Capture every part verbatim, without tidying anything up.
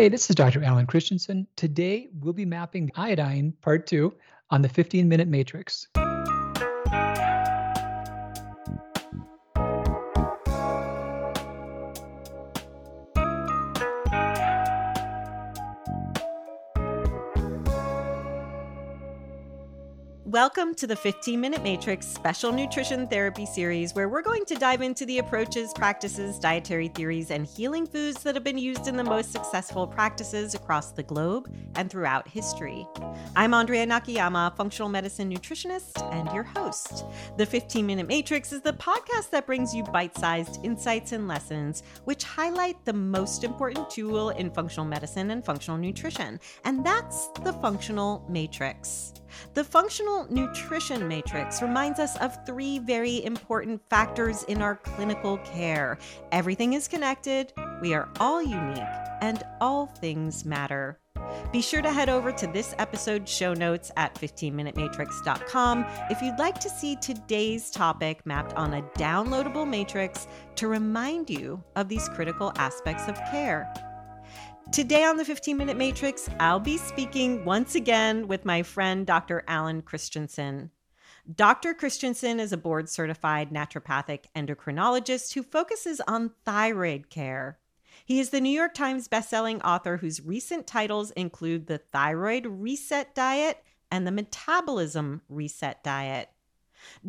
Hey, this is Doctor Alan Christensen. Today, we'll be mapping iodine part two on the fifteen minute matrix. Welcome to the fifteen minute Matrix Special Nutrition Therapy Series, where we're going to dive into the approaches, practices, dietary theories, and healing foods that have been used in the most successful practices across the globe and throughout history. I'm Andrea Nakayama, functional medicine nutritionist and your host. The fifteen minute Matrix is the podcast that brings you bite-sized insights and lessons, which highlight the most important tool in functional medicine and functional nutrition, and that's the functional matrix. The functional nutrition matrix reminds us of three very important factors in our clinical care. Everything is connected, we are all unique, and all things matter. Be sure to head over to this episode's show notes at fifteen minute matrix dot com if you'd like to see today's topic mapped on a downloadable matrix to remind you of these critical aspects of care. Today on the fifteen minute Matrix, I'll be speaking once again with my friend, Doctor Alan Christensen. Doctor Christensen is a board-certified naturopathic endocrinologist who focuses on thyroid care. He is the New York Times bestselling author whose recent titles include The Thyroid Reset Diet and The Metabolism Reset Diet.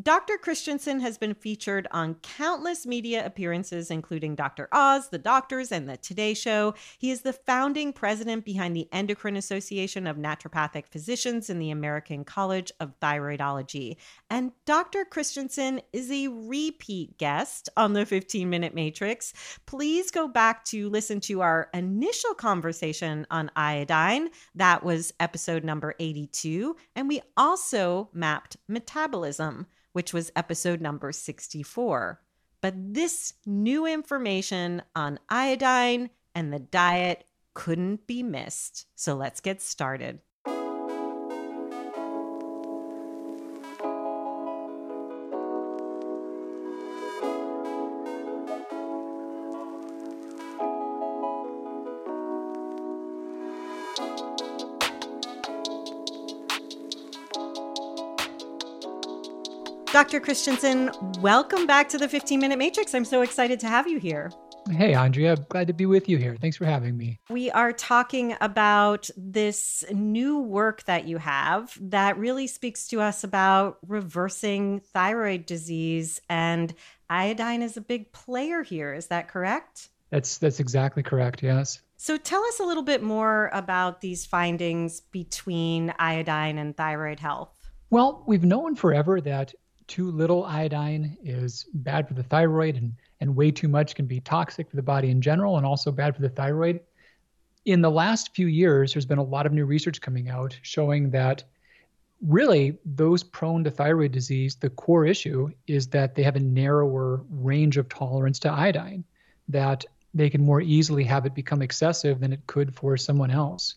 Doctor Christensen has been featured on countless media appearances, including Doctor Oz, The Doctors, and The Today Show. He is the founding president behind the Endocrine Association of Naturopathic Physicians and the American College of Thyroidology. And Doctor Christensen is a repeat guest on the fifteen minute Matrix. Please go back to listen to our initial conversation on iodine. That was episode number eighty-two. And we also mapped metabolism, which was episode number sixty-four. But this new information on iodine and the diet couldn't be missed. So let's get started. Doctor Christensen, welcome back to the fifteen minute Matrix. I'm so excited to have you here. Hey, Andrea, glad to be with you here. Thanks for having me. We are talking about this new work that you have that really speaks to us about reversing thyroid disease, and iodine is a big player here. Is that correct? That's that's exactly correct, yes. So tell us a little bit more about these findings between iodine and thyroid health. Well, we've known forever that too little iodine is bad for the thyroid, and, and way too much can be toxic for the body in general and also bad for the thyroid. In the last few years, there's been a lot of new research coming out showing that really those prone to thyroid disease, the core issue is that they have a narrower range of tolerance to iodine, that they can more easily have it become excessive than it could for someone else.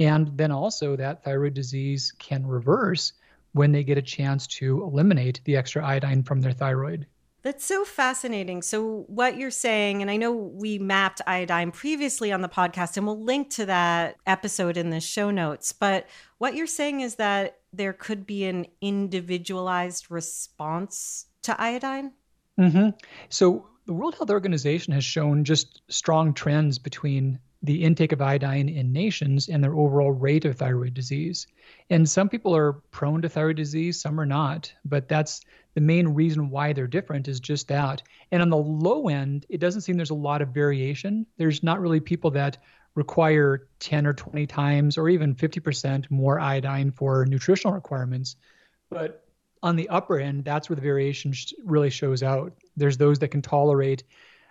And then also that thyroid disease can reverse when they get a chance to eliminate the extra iodine from their thyroid. That's so fascinating. So what you're saying, and I know we mapped iodine previously on the podcast, and we'll link to that episode in the show notes, but what you're saying is that there could be an individualized response to iodine? Mm-hmm. So the World Health Organization has shown just strong trends between the intake of iodine in nations and their overall rate of thyroid disease. And some people are prone to thyroid disease, some are not, but that's the main reason why they're different is just that. And on the low end, it doesn't seem there's a lot of variation. There's not really people that require ten or twenty times or even fifty percent more iodine for nutritional requirements. But on the upper end, that's where the variation really shows out. There's those that can tolerate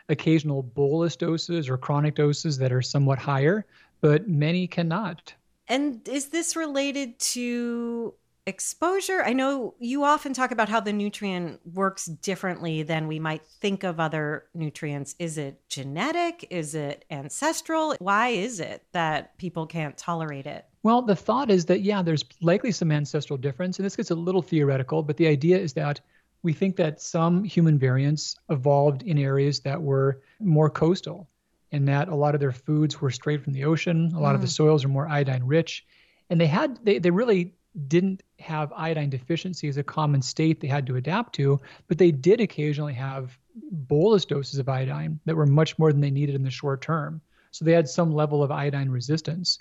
occasional bolus doses or chronic doses that are somewhat higher, but many cannot. And is this related to exposure? I know you often talk about how the nutrient works differently than we might think of other nutrients. Is it genetic? Is it ancestral? Why is it that people can't tolerate it? Well, the thought is that, yeah, there's likely some ancestral difference, and this gets a little theoretical, but the idea is that we think that some human variants evolved in areas that were more coastal in that a lot of their foods were straight from the ocean. A lot mm. of the soils are more iodine rich. And they had they, they really didn't have iodine deficiency as a common state they had to adapt to, but they did occasionally have bolus doses of iodine that were much more than they needed in the short term. So they had some level of iodine resistance.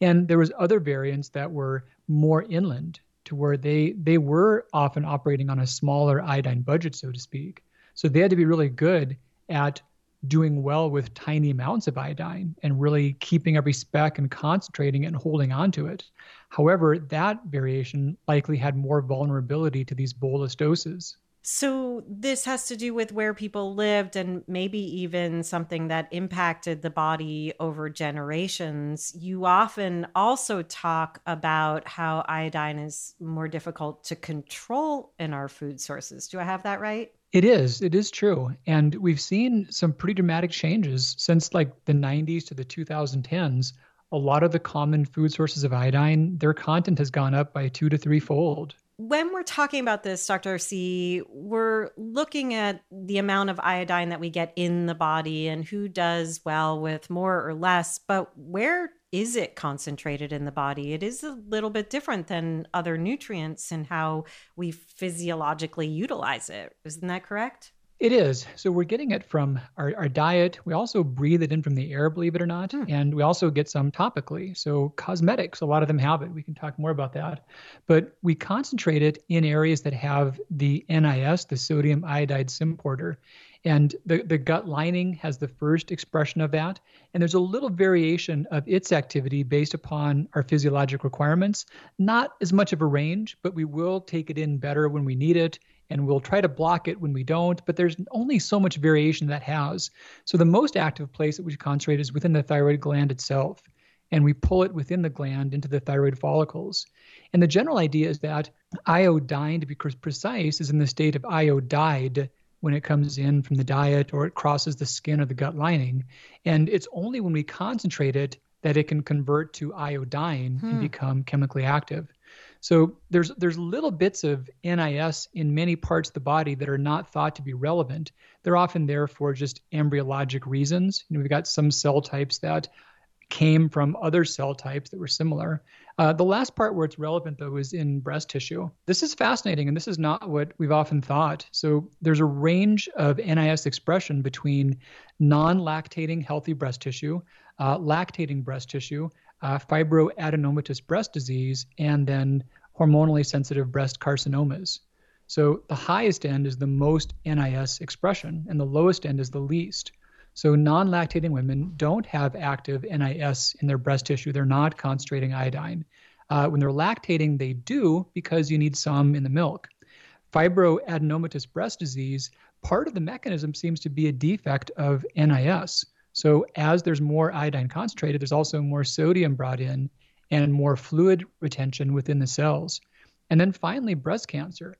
And there was other variants that were more inland to where they they were often operating on a smaller iodine budget, so to speak. So they had to be really good at doing well with tiny amounts of iodine and really keeping every speck and concentrating and holding on to it. However, that variation likely had more vulnerability to these bolus doses. So this has to do with where people lived and maybe even something that impacted the body over generations. You often also talk about how iodine is more difficult to control in our food sources. Do I have that right? It is. It is true. And we've seen some pretty dramatic changes since like the nineties to the two thousand tens. A lot of the common food sources of iodine, their content has gone up by two to three fold. When we're talking about this, Doctor C, we're looking at the amount of iodine that we get in the body and who does well with more or less, but where is it concentrated in the body? It is a little bit different than other nutrients and how we physiologically utilize it. Isn't that correct? It is. So we're getting it from our, our diet. We also breathe it in from the air, believe it or not. Mm. And we also get some topically. So cosmetics, a lot of them have it. We can talk more about that. But we concentrate it in areas that have the N I S, the sodium iodide symporter. And the, the gut lining has the first expression of that. And there's a little variation of its activity based upon our physiologic requirements. Not as much of a range, but we will take it in better when we need it. And we'll try to block it when we don't, but there's only so much variation that has. So the most active place that we concentrate is within the thyroid gland itself. And we pull it within the gland into the thyroid follicles. And the general idea is that iodine, to be precise, is in the state of iodide when it comes in from the diet or it crosses the skin or the gut lining. And it's only when we concentrate it that it can convert to iodine hmm. and become chemically active. So there's there's little bits of N I S in many parts of the body that are not thought to be relevant. They're often there for just embryologic reasons. You know, we've got some cell types that came from other cell types that were similar. Uh, the last part where it's relevant, though, is in breast tissue. This is fascinating, and this is not what we've often thought. So there's a range of N I S expression between non-lactating healthy breast tissue, uh, lactating breast tissue, Uh, fibroadenomatous breast disease, and then hormonally sensitive breast carcinomas. So the highest end is the most N I S expression, and the lowest end is the least. So non-lactating women don't have active N I S in their breast tissue. They're not concentrating iodine. Uh, when they're lactating, they do because you need some in the milk. Fibroadenomatous breast disease, part of the mechanism seems to be a defect of N I S. So as there's more iodine concentrated, there's also more sodium brought in and more fluid retention within the cells. And then finally, breast cancer.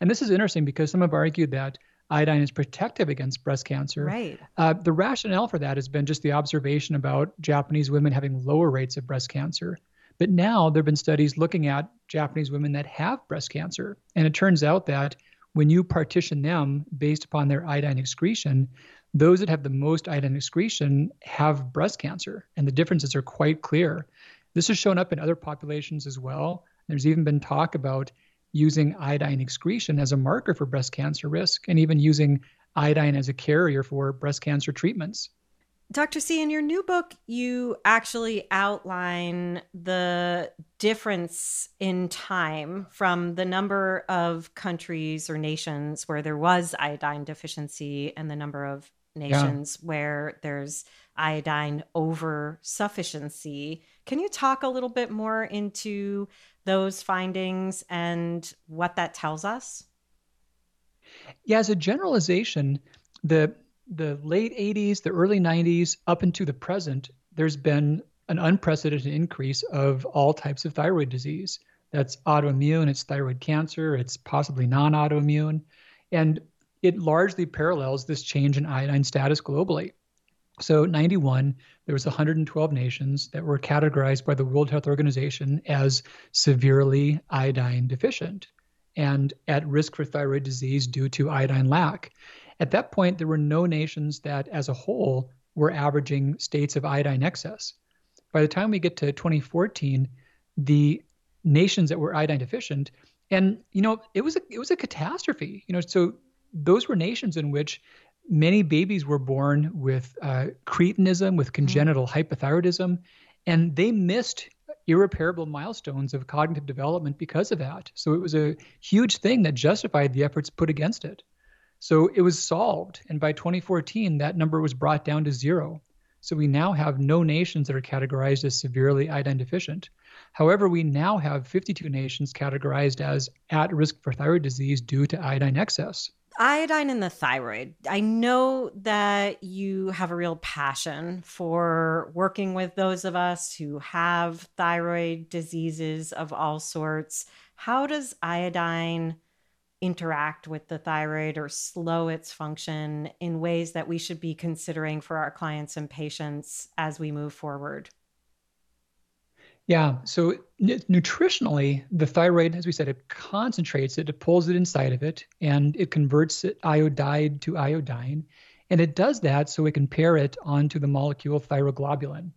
And this is interesting because some have argued that iodine is protective against breast cancer. Right. Uh, the rationale for that has been just the observation about Japanese women having lower rates of breast cancer. But now there have been studies looking at Japanese women that have breast cancer. And it turns out that when you partition them based upon their iodine excretion, those that have the most iodine excretion have breast cancer, and the differences are quite clear. This has shown up in other populations as well. There's even been talk about using iodine excretion as a marker for breast cancer risk, and even using iodine as a carrier for breast cancer treatments. Doctor C, in your new book, you actually outline the difference in time from the number of countries or nations where there was iodine deficiency and the number of nations yeah. where there's iodine over sufficiency. Can you talk a little bit more into those findings and what that tells us? Yeah, as a generalization, the The late eighties, the early nineties, up into the present, there's been an unprecedented increase of all types of thyroid disease. That's autoimmune, it's thyroid cancer, it's possibly non-autoimmune. And it largely parallels this change in iodine status globally. So ninety-one, there was one hundred twelve nations that were categorized by the World Health Organization as severely iodine deficient and at risk for thyroid disease due to iodine lack. At that point, there were no nations that as a whole we're averaging states of iodine excess. By the time we get to twenty fourteen, the nations that were iodine deficient, and you know, it was a, it was a catastrophe. You know, so those were nations in which many babies were born with uh, cretinism, with congenital mm-hmm. hypothyroidism, and they missed irreparable milestones of cognitive development because of that. So it was a huge thing that justified the efforts put against it. So it was solved. And by twenty fourteen, that number was brought down to zero. So we now have no nations that are categorized as severely iodine deficient. However, we now have fifty-two nations categorized as at risk for thyroid disease due to iodine excess. Iodine in the thyroid. I know that you have a real passion for working with those of us who have thyroid diseases of all sorts. How does iodine interact with the thyroid or slow its function in ways that we should be considering for our clients and patients as we move forward? Yeah. So n- nutritionally, the thyroid, as we said, it concentrates it, it pulls it inside of it, and it converts it iodide to iodine. And it does that so it can pair it onto the molecule thyroglobulin.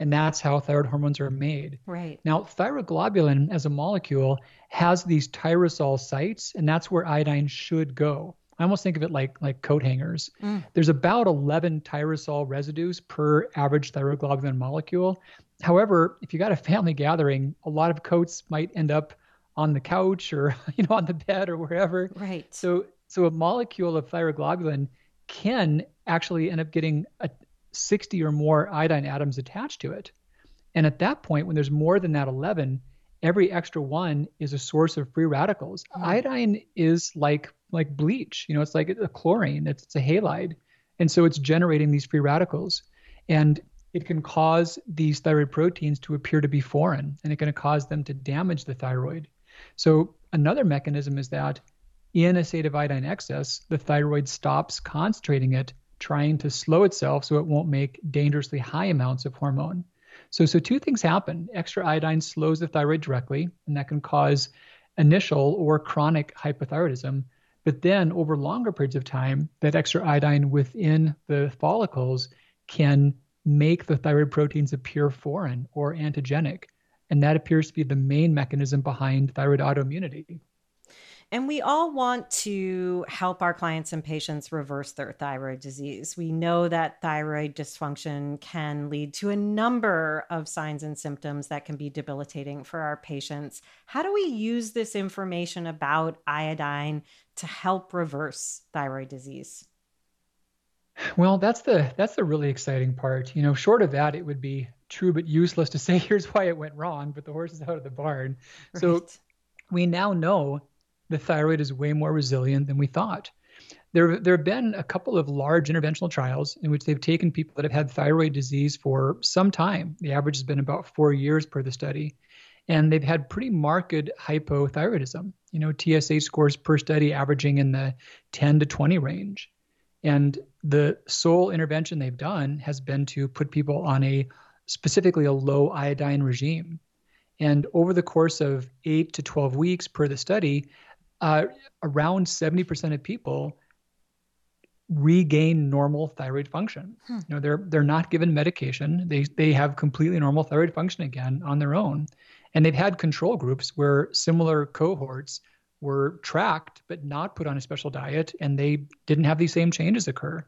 And that's how thyroid hormones are made. Right. Now, thyroglobulin as a molecule has these tyrosol sites, and that's where iodine should go. I almost think of it like, like coat hangers. Mm. There's about eleven tyrosol residues per average thyroglobulin molecule. However, if you got a family gathering, a lot of coats might end up on the couch or, you know, on the bed or wherever. Right. So, so a molecule of thyroglobulin can actually end up getting a sixty or more iodine atoms attached to it. And at that point, when there's more than that eleven, every extra one is a source of free radicals. Mm. Iodine is like like bleach. You know, it's like a chlorine. It's, it's a halide. And so it's generating these free radicals. And it can cause these thyroid proteins to appear to be foreign, and it can cause them to damage the thyroid. So another mechanism is that in a state of iodine excess, the thyroid stops concentrating it, trying to slow itself so it won't make dangerously high amounts of hormone. So, so two things happen. Extra iodine slows the thyroid directly, and that can cause initial or chronic hypothyroidism. But then over longer periods of time, that extra iodine within the follicles can make the thyroid proteins appear foreign or antigenic. And that appears to be the main mechanism behind thyroid autoimmunity. And we all want to help our clients and patients reverse their thyroid disease. We know that thyroid dysfunction can lead to a number of signs and symptoms that can be debilitating for our patients. How do we use this information about iodine to help reverse thyroid disease? Well, that's the that's the really exciting part. You know, short of that, it would be true but useless to say, here's why it went wrong, but the horse is out of the barn. Right. So we now know the thyroid is way more resilient than we thought. There, there have been a couple of large interventional trials in which they've taken people that have had thyroid disease for some time. The average has been about four years per the study. And they've had pretty marked hypothyroidism, you know, T S H scores per study averaging in the ten to twenty range. And the sole intervention they've done has been to put people on a specifically a low iodine regime. And over the course of eight to twelve weeks per the study, uh, around seventy percent of people regain normal thyroid function. Hmm. You know, they're they're not given medication. They they have completely normal thyroid function again on their own. And they've had control groups where similar cohorts were tracked, but not put on a special diet, and they didn't have these same changes occur.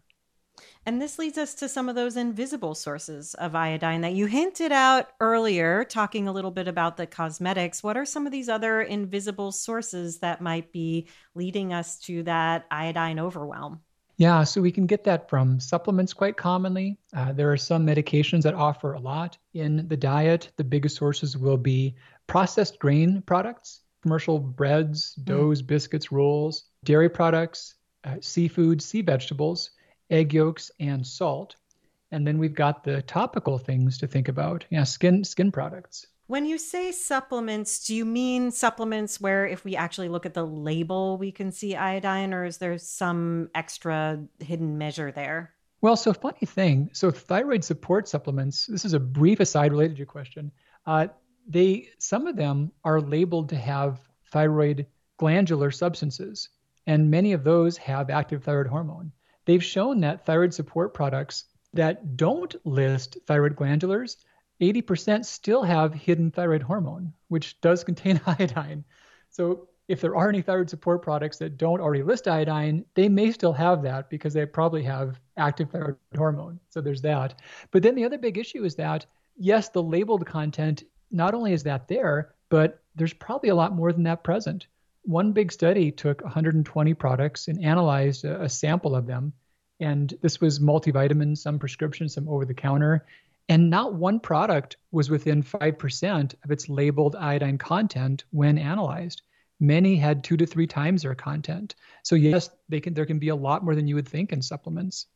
And this leads us to some of those invisible sources of iodine that you hinted out earlier, talking a little bit about the cosmetics. What are some of these other invisible sources that might be leading us to that iodine overwhelm? Yeah, so we can get that from supplements quite commonly. Uh, there are some medications that offer a lot in the diet. The biggest sources will be processed grain products, commercial breads, doughs, mm. biscuits, rolls, dairy products, uh, seafood, sea vegetables, egg yolks, and salt. And then we've got the topical things to think about, yeah, skin skin products. When you say supplements, do you mean supplements where if we actually look at the label, we can see iodine, or is there some extra hidden measure there? Well, so funny thing. So thyroid support supplements, this is a brief aside related to your question. Uh, They some of them are labeled to have thyroid glandular substances, and many of those have active thyroid hormone. They've shown that thyroid support products that don't list thyroid glandulars, eighty percent still have hidden thyroid hormone, which does contain iodine. So if there are any thyroid support products that don't already list iodine, they may still have that because they probably have active thyroid hormone. So there's that. But then the other big issue is that, yes, the labeled content, not only is that there, but there's probably a lot more than that present. One big study took one hundred twenty products and analyzed a, a sample of them. And this was multivitamins, some prescription, some over-the-counter. And not one product was within five percent of its labeled iodine content when analyzed. Many had two to three times their content. So yes, they can. There can be a lot more than you would think in supplements.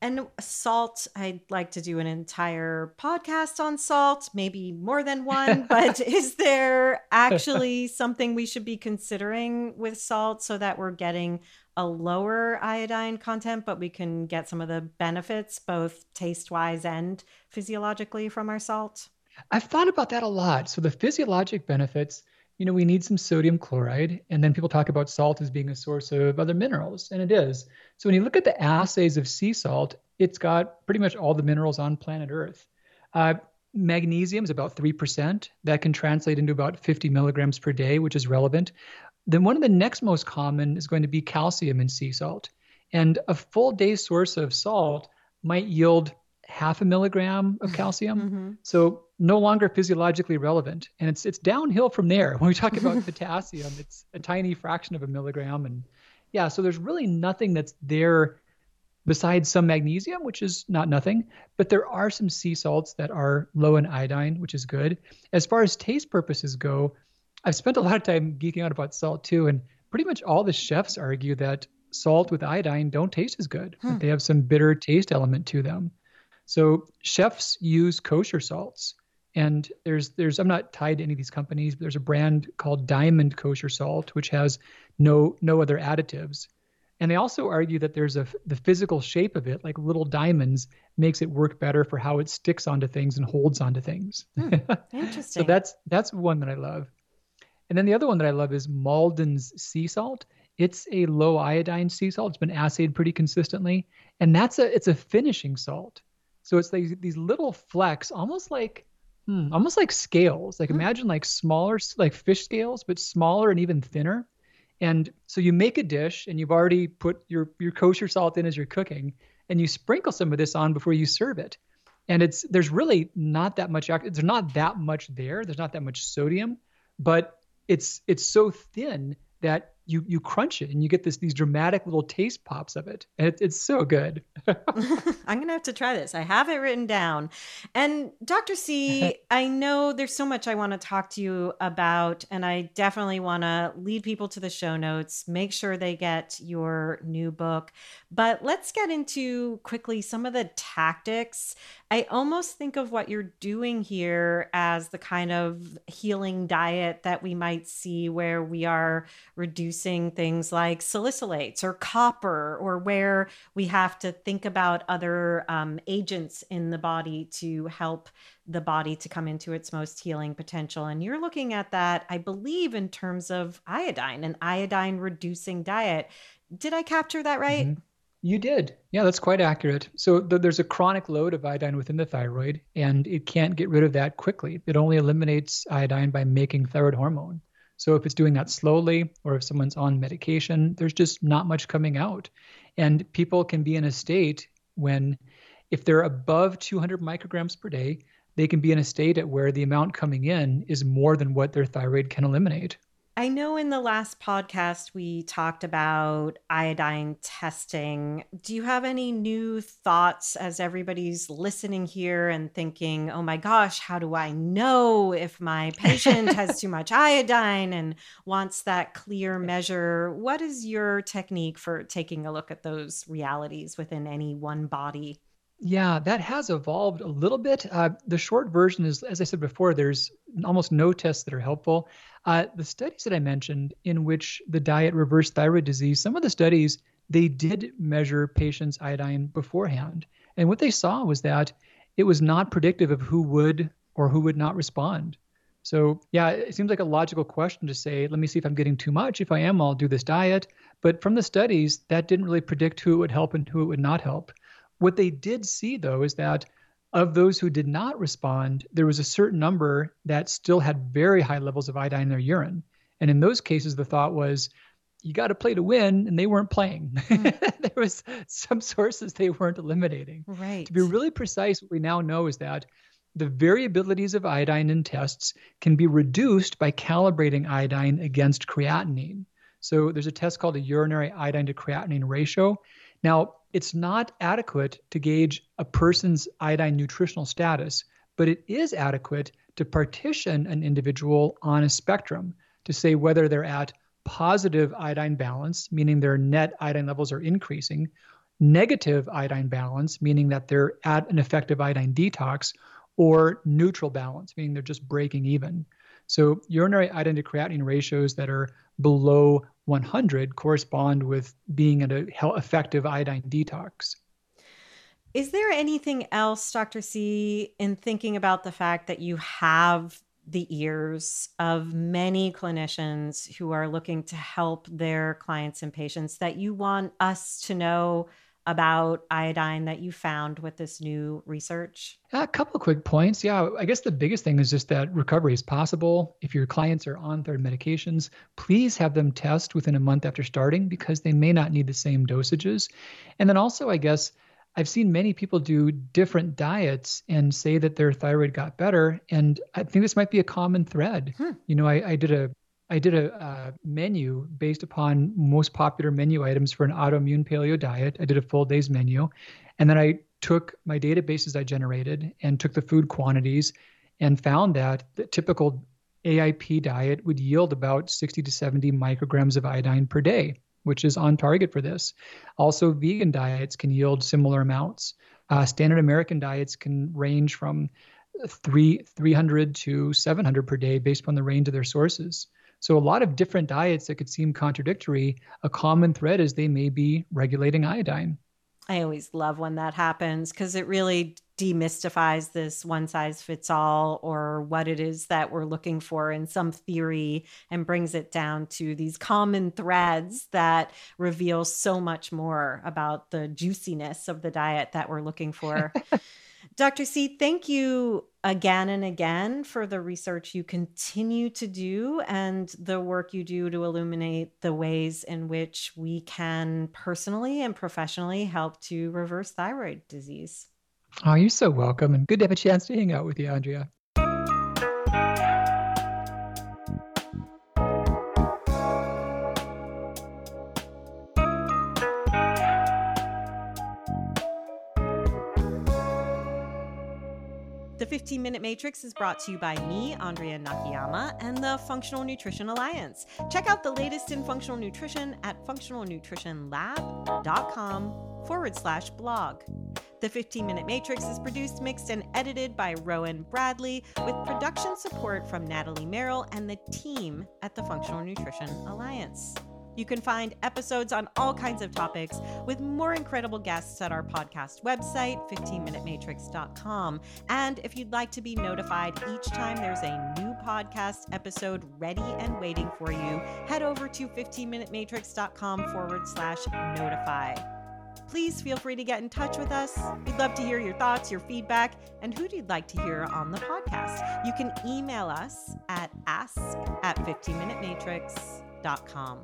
And salt, I'd like to do an entire podcast on salt, maybe more than one, but is there actually something we should be considering with salt so that we're getting a lower iodine content, but we can get some of the benefits, both taste-wise and physiologically, from our salt? I've thought about that a lot. So the physiologic benefits, you know, we need some sodium chloride, and then people talk about salt as being a source of other minerals, and it is. So when you look at the assays of sea salt, it's got pretty much all the minerals on planet Earth. Uh, magnesium is about three percent. That can translate into about fifty milligrams per day, which is relevant. Then one of the next most common is going to be calcium in sea salt. And a full day source of salt might yield half a milligram of calcium. Mm-hmm. So no longer physiologically relevant. And it's it's downhill from there. When we talk about potassium, it's a tiny fraction of a milligram. And yeah, so there's really nothing that's there besides some magnesium, which is not nothing. But there are some sea salts that are low in iodine, which is good. As far as taste purposes go, I've spent a lot of time geeking out about salt too. And pretty much all the chefs argue that salt with iodine don't taste as good. Hmm. That they have some bitter taste element to them. So chefs use kosher salts, and there's, there's, I'm not tied to any of these companies, but there's a brand called Diamond Kosher Salt, which has no, no other additives. And they also argue that there's a, the physical shape of it, like little diamonds, makes it work better for how it sticks onto things and holds onto things. Hmm, interesting. So that's, that's one that I love. And then the other one that I love is Malden's Sea Salt. It's a low iodine sea salt. It's been assayed pretty consistently, and that's a, it's a finishing salt. So it's these, these little flecks, almost like, hmm. almost like scales. Like hmm. imagine like smaller, like fish scales, but smaller and even thinner. And so you make a dish, and you've already put your, your kosher salt in as you're cooking, and you sprinkle some of this on before you serve it. And it's, there's really not that much, there's not that much there. There's not that much sodium, but it's, it's so thin that you, you crunch it and you get this, these dramatic little taste pops of it. And it, it's so good. I'm going to have to try this. I have it written down. And Doctor C, I know there's so much I want to talk to you about, and I definitely want to lead people to the show notes, make sure they get your new book, but let's get into quickly some of the tactics. I almost think of what you're doing here as the kind of healing diet that we might see where we are reducing things like salicylates or copper, or where we have to think about other um, agents in the body to help the body to come into its most healing potential. And you're looking at that, I believe, in terms of iodine and iodine reducing diet. Did I capture that right? Mm-hmm. You did. Yeah, that's quite accurate. So th- there's a chronic load of iodine within the thyroid, and it can't get rid of that quickly. It only eliminates iodine by making thyroid hormone. So if it's doing that slowly, or if someone's on medication, there's just not much coming out. And people can be in a state when, if they're above two hundred micrograms per day, they can be in a state at where the amount coming in is more than what their thyroid can eliminate. I know in the last podcast, we talked about iodine testing. Do you have any new thoughts as everybody's listening here and thinking, oh my gosh, how do I know if my patient has too much iodine and wants that clear measure? What is your technique for taking a look at those realities within any one body? Yeah, that has evolved a little bit. Uh, the short version is, as I said before, there's almost no tests that are helpful. Uh, the studies that I mentioned in which the diet reversed thyroid disease, some of the studies, they did measure patients' iodine beforehand. And what they saw was that it was not predictive of who would or who would not respond. So yeah, it seems like a logical question to say, let me see if I'm getting too much. If I am, I'll do this diet. But from the studies, that didn't really predict who it would help and who it would not help. What they did see, though, is that of those who did not respond, there was a certain number that still had very high levels of iodine in their urine. And in those cases, the thought was, you got to play to win, and they weren't playing. Mm. There was some sources they weren't eliminating. Right. To be really precise, what we now know is that the variabilities of iodine in tests can be reduced by calibrating iodine against creatinine. So there's a test called a urinary iodine to creatinine ratio. Now, it's not adequate to gauge a person's iodine nutritional status, but it is adequate to partition an individual on a spectrum to say whether they're at positive iodine balance, meaning their net iodine levels are increasing, negative iodine balance, meaning that they're at an effective iodine detox, or neutral balance, meaning they're just breaking even. So urinary iodine to creatinine ratios that are below one hundred correspond with being at an effective iodine detox. Is there anything else, Doctor C, in thinking about the fact that you have the ears of many clinicians who are looking to help their clients and patients that you want us to know about iodine that you found with this new research? A couple of quick points. Yeah, I guess the biggest thing is just that recovery is possible. If your clients are on thyroid medications, please have them test within a month after starting because they may not need the same dosages. And then also, I guess, I've seen many people do different diets and say that their thyroid got better. And I think this might be a common thread. Hmm. You know, I, I did a I did a uh, menu based upon most popular menu items for an autoimmune paleo diet. I did a full day's menu. And then I took my databases I generated and took the food quantities and found that the typical A I P diet would yield about sixty to seventy micrograms of iodine per day, which is on target for this. Also, vegan diets can yield similar amounts. Uh, standard American diets can range from three, three hundred to seven hundred per day based upon the range of their sources. So a lot of different diets that could seem contradictory, a common thread is they may be regulating iodine. I always love when that happens because it really demystifies this one size fits all or what it is that we're looking for in some theory and brings it down to these common threads that reveal so much more about the juiciness of the diet that we're looking for. Doctor C, thank you again and again for the research you continue to do and the work you do to illuminate the ways in which we can personally and professionally help to reverse thyroid disease. Oh, you're so welcome, and good to have a chance to hang out with you, Andrea. The fifteen-Minute Matrix is brought to you by me, Andrea Nakayama, and the Functional Nutrition Alliance. Check out the latest in functional nutrition at functional nutrition lab dot com forward slash blog. The fifteen-Minute Matrix is produced, mixed, and edited by Rowan Bradley with production support from Natalie Merrill and the team at the Functional Nutrition Alliance. You can find episodes on all kinds of topics with more incredible guests at our podcast website, fifteen minute matrix dot com. And if you'd like to be notified each time there's a new podcast episode ready and waiting for you, head over to fifteen minute matrix dot com forward slash notify. Please feel free to get in touch with us. We'd love to hear your thoughts, your feedback, and who do you'd like to hear on the podcast. You can email us at ask at fifteen minute matrix dot com.